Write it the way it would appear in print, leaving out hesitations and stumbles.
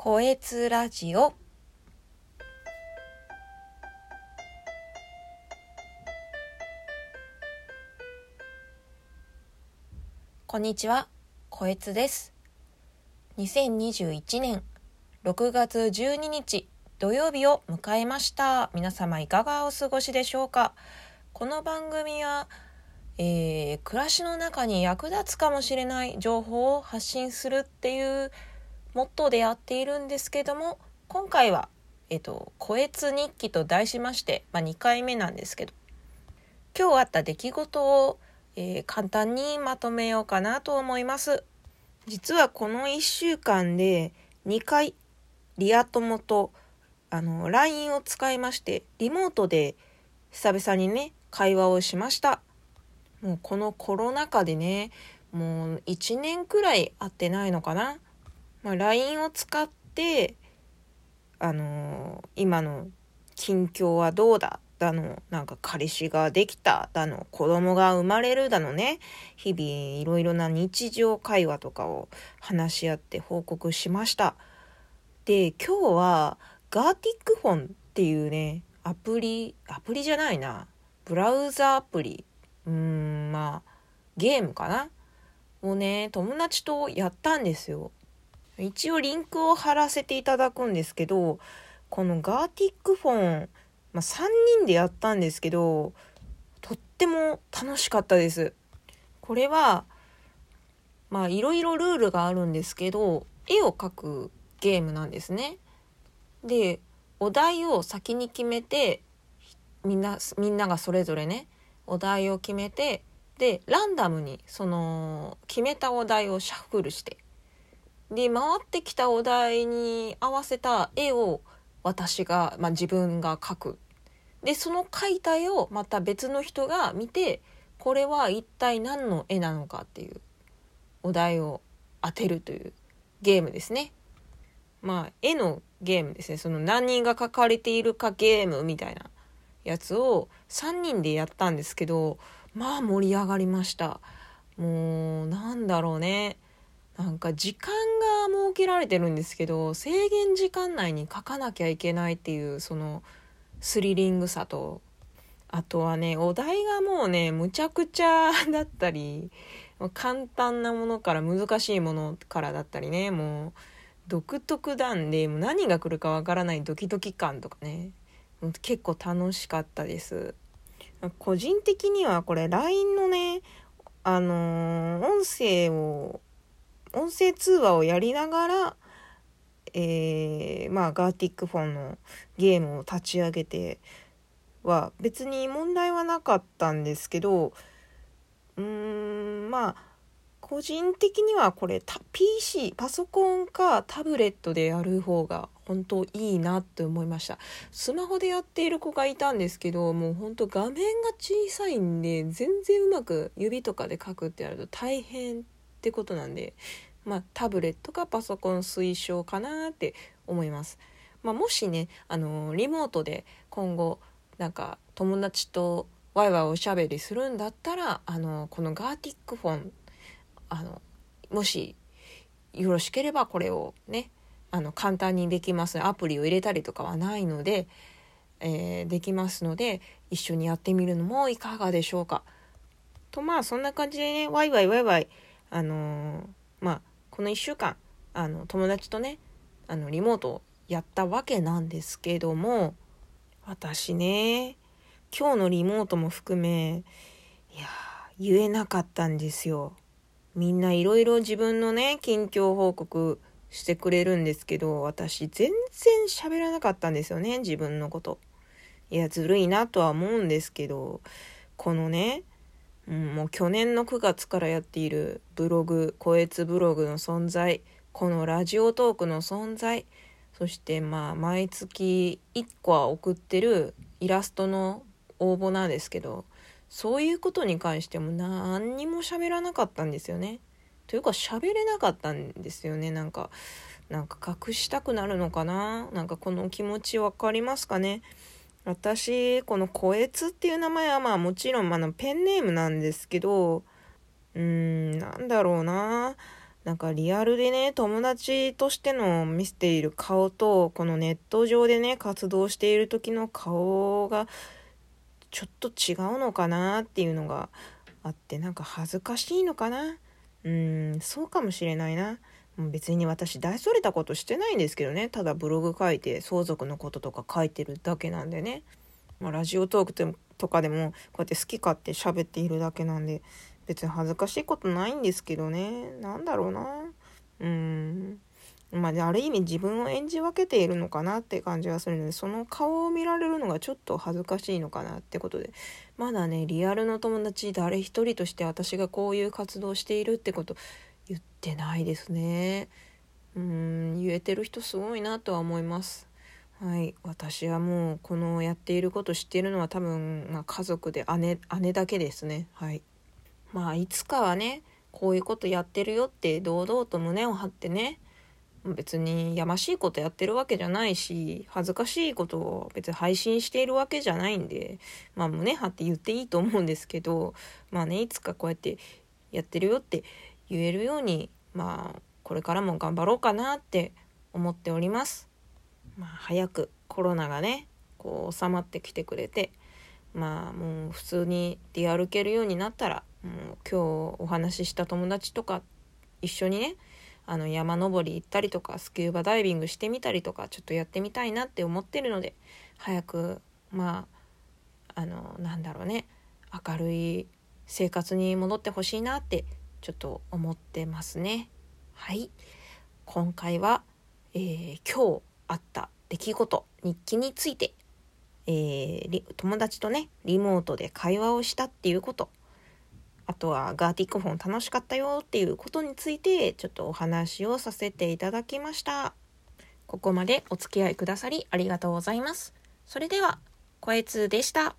こえつラジオ。こんにちは、こえつです。2021年6月12日土曜日を迎えました。皆様いかがお過ごしでしょうか。この番組は、暮らしの中に役立つかもしれない情報を発信するっていうモットーでやっているんですけども、今回はこえつ日記と題しまして、2回目なんですけど、今日あった出来事を、簡単にまとめようかなと思います。実はこの1週間で2回リア友とLINE を使いまして、リモートで久々にね会話をしました。もうこのコロナ禍でね、もう1年くらい会ってないのかな。LINE を使って、今の近況はどうだだの、なんか彼氏ができただの、子供が生まれるだのね、日々いろいろな日常会話とかを話し合って報告しました。で、今日はガーティックフォンっていうね、ブラウザアプリ、ゲームかなをね、友達とやったんですよ。一応リンクを貼らせていただくんですけど、このガーティックフォン、3人でやったんですけど、とっても楽しかったです。これは、いろいろルールがあるんですけど、絵を描くゲームなんですね。で、お題を先に決めて、みんながそれぞれね、お題を決めて、で、ランダムにその決めたお題をシャッフルして、で、回ってきたお題に合わせた絵を私が、自分が描く。で、その描いた絵をまた別の人が見て、これは一体何の絵なのかっていうお題を当てるというゲームですね。絵のゲームですね。その何が描かれているかゲームみたいなやつを3人でやったんですけど、盛り上がりました。もう、時間が設けられてるんですけど、制限時間内に書かなきゃいけないっていう、そのスリリングさと、あとはね、お題がもうね、むちゃくちゃだったり、簡単なものから難しいものからだったりね、もう独特なんで、もう何が来るかわからないドキドキ感とかね、結構楽しかったです。個人的にはこれ LINE のね、音声通話をやりながら、ガーティックフォンのゲームを立ち上げては別に問題はなかったんですけど、個人的にはこれ PC パソコンかタブレットでやる方が本当いいなって思いました。スマホでやっている子がいたんですけど、もう本当画面が小さいんで、全然うまく指とかで書くってやると大変ってことなんで、タブレットかパソコン推奨かなって思います。もしね、リモートで今後友達とワイワイおしゃべりするんだったら、このガーティックフォン、もしよろしければこれをね、簡単にできます。アプリを入れたりとかはないので、できますので、一緒にやってみるのもいかがでしょうか。と、そんな感じでね、ワイワイこの1週間友達とねリモートをやったわけなんですけども、私ね、今日のリモートも含め、言えなかったんですよ。みんないろいろ自分のね近況報告してくれるんですけど、私全然喋らなかったんですよね、自分のこと。ずるいなとは思うんですけど、このね、もう去年の9月からやっているブログ、こえつブログの存在、このラジオトークの存在、そして毎月1個は送ってるイラストの応募なんですけど、そういうことに関しても何にも喋らなかったんですよね。というか喋れなかったんですよね。なんか隠したくなるのかな。この気持ちわかりますかね。私、このこえつっていう名前はもちろんペンネームなんですけど、なんかリアルでね、友達としての見せている顔と、このネット上でね活動している時の顔がちょっと違うのかなっていうのがあって、なんか恥ずかしいのかな、そうかもしれないな。別に私大それたことしてないんですけどね、ただブログ書いて相続のこととか書いてるだけなんでね、ラジオトークとかでもこうやって好き勝手喋っているだけなんで、別に恥ずかしいことないんですけどね、なんだろうな、ある意味自分を演じ分けているのかなって感じがするので、その顔を見られるのがちょっと恥ずかしいのかなってことで、まだねリアルの友達誰一人として私がこういう活動しているってこと言ってないですね。言えてる人すごいなとは思います。はい、私はもうこのやっていること知っているのは多分、家族で姉だけですね。はい、いつかはねこういうことやってるよって堂々と胸を張ってね、別にやましいことやってるわけじゃないし、恥ずかしいことを別に配信しているわけじゃないんで、胸張って言っていいと思うんですけど、いつかこうやってやってるよって言えるように、これからも頑張ろうかなって思っております。早くコロナがねこう収まってきてくれて、もう普通に出歩けるようになったら、もう今日お話しした友達とか一緒にね、山登り行ったりとかスキューバダイビングしてみたりとかちょっとやってみたいなって思ってるので、早く明るい生活に戻ってほしいなってちょっと思ってますね。はい、今回は、今日あった出来事、日記について、友達とねリモートで会話をしたっていうこと、あとはガーティックフォン楽しかったよっていうことについてちょっとお話をさせていただきました。ここまでお付き合いくださりありがとうございます。それでは声通でした。